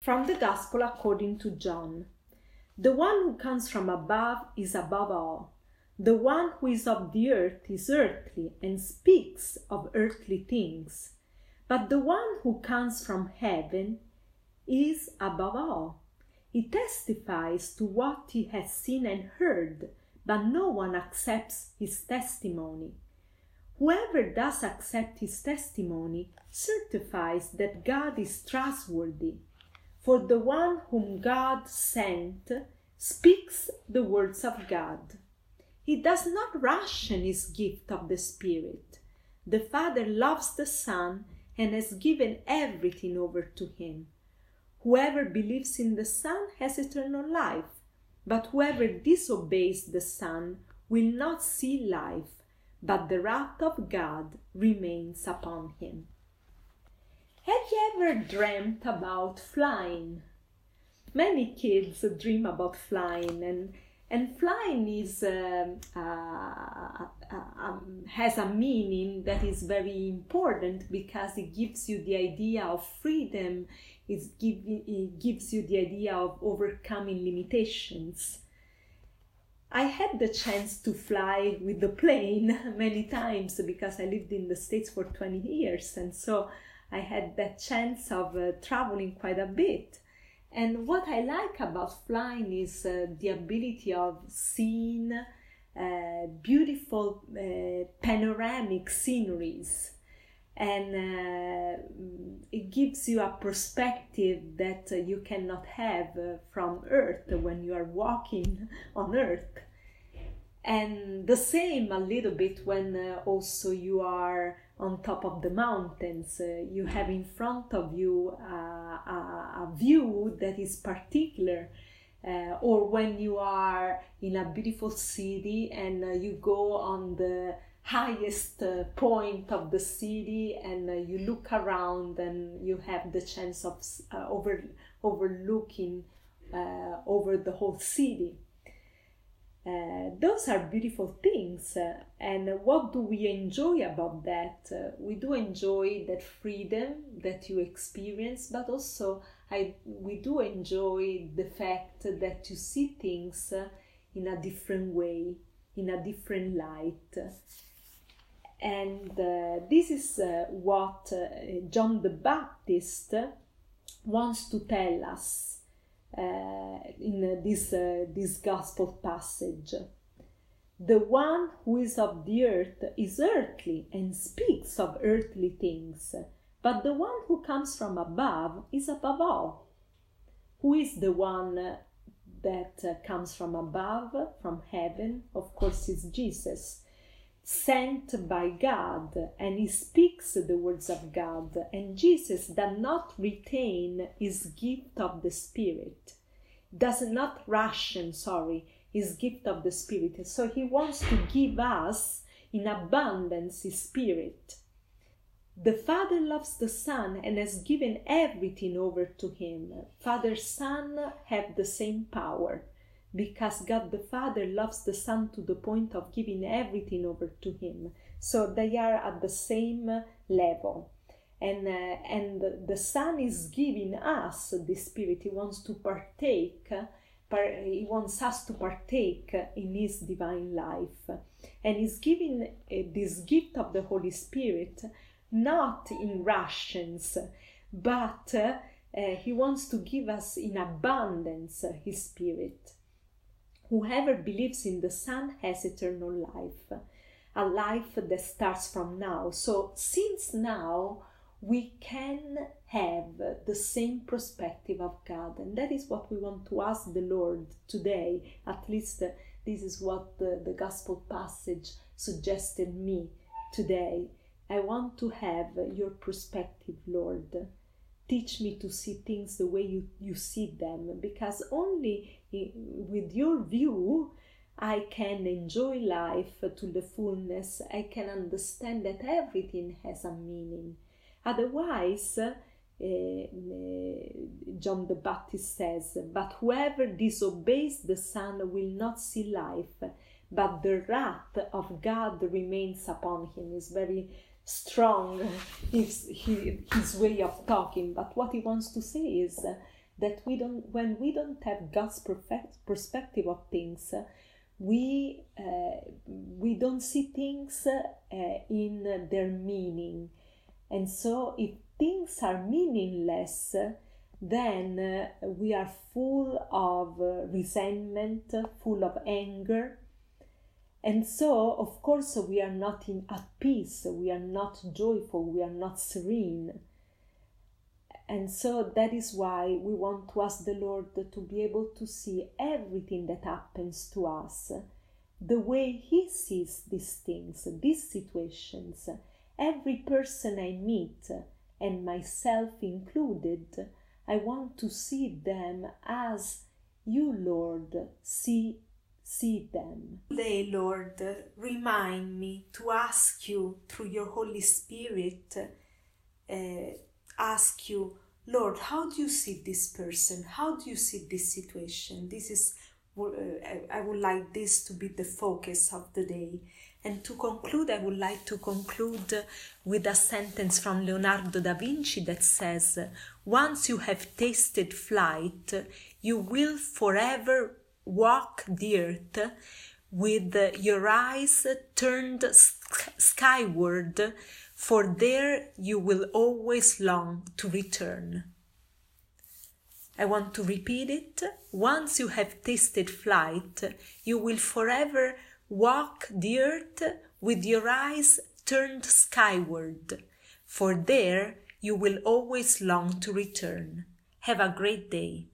From the Gospel according to John. The one who comes from above is above all. The one who is of the earth is earthly and speaks of earthly things. But the one who comes from heaven is above all. He testifies to what he has seen and heard, but no one accepts his testimony. Whoever does accept his testimony certifies that God is trustworthy. For the one whom God sent speaks the words of God. He does not ration his gift of the Spirit. The Father loves the Son and has given everything over to him. Whoever believes in the Son has eternal life, but whoever disobeys the Son will not see life, but the wrath of God remains upon him. Have you ever dreamt about flying? Many kids dream about flying, and flying is has a meaning that is very important because it gives you the idea of freedom. It gives you the idea of overcoming limitations. I had the chance to fly with the plane many times because I lived in the States for 20 years, and so I had that chance of traveling quite a bit. And what I like about flying is the ability of seeing beautiful panoramic sceneries. And it gives you a perspective that you cannot have from Earth when you are walking on Earth. And the same a little bit when also you are on top of the mountains. You have in front of you a view that is particular, or when you are in a beautiful city and you go on the highest point of the city and you look around and you have the chance of overlooking over the whole city. Those are beautiful things, and what do we enjoy about that? We do enjoy that freedom that you experience, but also we do enjoy the fact that you see things in a different way, in a different light. And this is what John the Baptist wants to tell us in this gospel passage. The one who is of the earth is earthly and speaks of earthly things, but the one who comes from above is above all. Who is the one that comes from above, from heaven? Of course, it's Jesus, sent by God, and he speaks the words of God, and Jesus does not retain his gift of the Spirit, his gift of the Spirit. So he wants to give us in abundance his Spirit. The Father loves the Son and has given everything over to him. Father, Son have the same power, because God the Father loves the Son to the point of giving everything over to him. So they are at the same level. And the Son is giving us the Spirit. He wants to partake. He wants us to partake in his divine life. And he's giving this gift of the Holy Spirit not in rations, but he wants to give us in abundance his Spirit. Whoever believes in the Son has eternal life, a life that starts from now. So since now, we can have the same perspective of God. And that is what we want to ask the Lord today. At least this is what the gospel passage suggested me today. I want to have your perspective, Lord. Teach me to see things the way you see them, because only with your view I can enjoy life to the fullness. I can understand that everything has a meaning. Otherwise, John the Baptist says, but whoever disobeys the Son will not see life, but the wrath of God remains upon him. It's very strong, his way of talking, but what he wants to say is that when we don't have God's perspective of things, we don't see things in their meaning. And so if things are meaningless, then we are full of resentment, full of anger. And so, of course, we are not at peace, we are not joyful, we are not serene. And so that is why we want to ask the Lord to be able to see everything that happens to us the way He sees these things, these situations. Every person I meet, and myself included, I want to see them as you, Lord, see them. Today, Lord, remind me to ask you through your Holy Spirit, ask you, Lord, how do you see this person? How do you see this situation? This is, I would like this to be the focus of the day. And to conclude, I would like to conclude with a sentence from Leonardo da Vinci that says, "Once you have tasted flight, you will forever walk the earth with your eyes turned skyward, for there you will always long to return." I want to repeat it. Once you have tasted flight, you will forever walk the earth with your eyes turned skyward, for there you will always long to return. Have a great day.